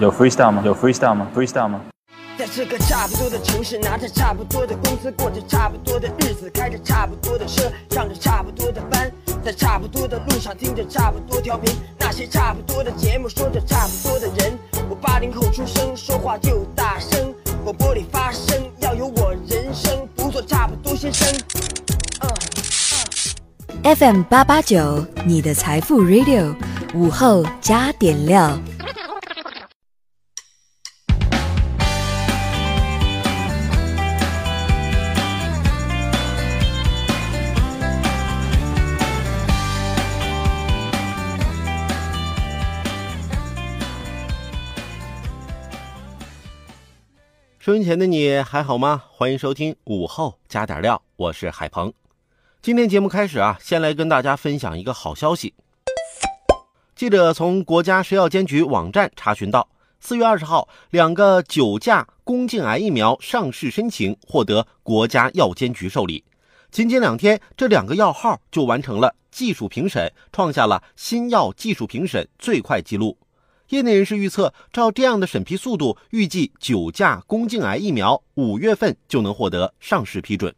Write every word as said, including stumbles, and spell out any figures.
有 freestyle 吗？有 freestyle 吗 ？freestyle 吗？在这个差不多的城市，拿着差不多的工资，过着差不多的日子，开着差不多的车，上着差不多的班，在差不多的路上听着差不多调频，那些差不多的节目，说着差不多的人。我八零后出生，说话就大声，广播里发声，要有我人生，不做差不多先生。嗯、F M 八八九， 你的财富 Radio， 午后加点料。收音前的你还好吗？欢迎收听午后加点料，我是海鹏。今天节目开始啊，先来跟大家分享一个好消息。记者从国家食药监局网站查询到四月二十号，两个九价宫颈癌疫苗上市申请获得国家药监局受理。仅仅两天，这两个药号就完成了技术评审，创下了新药技术评审最快记录。业内人士预测，照这样的审批速度，预计九价宫颈癌疫苗五月份就能获得上市批准。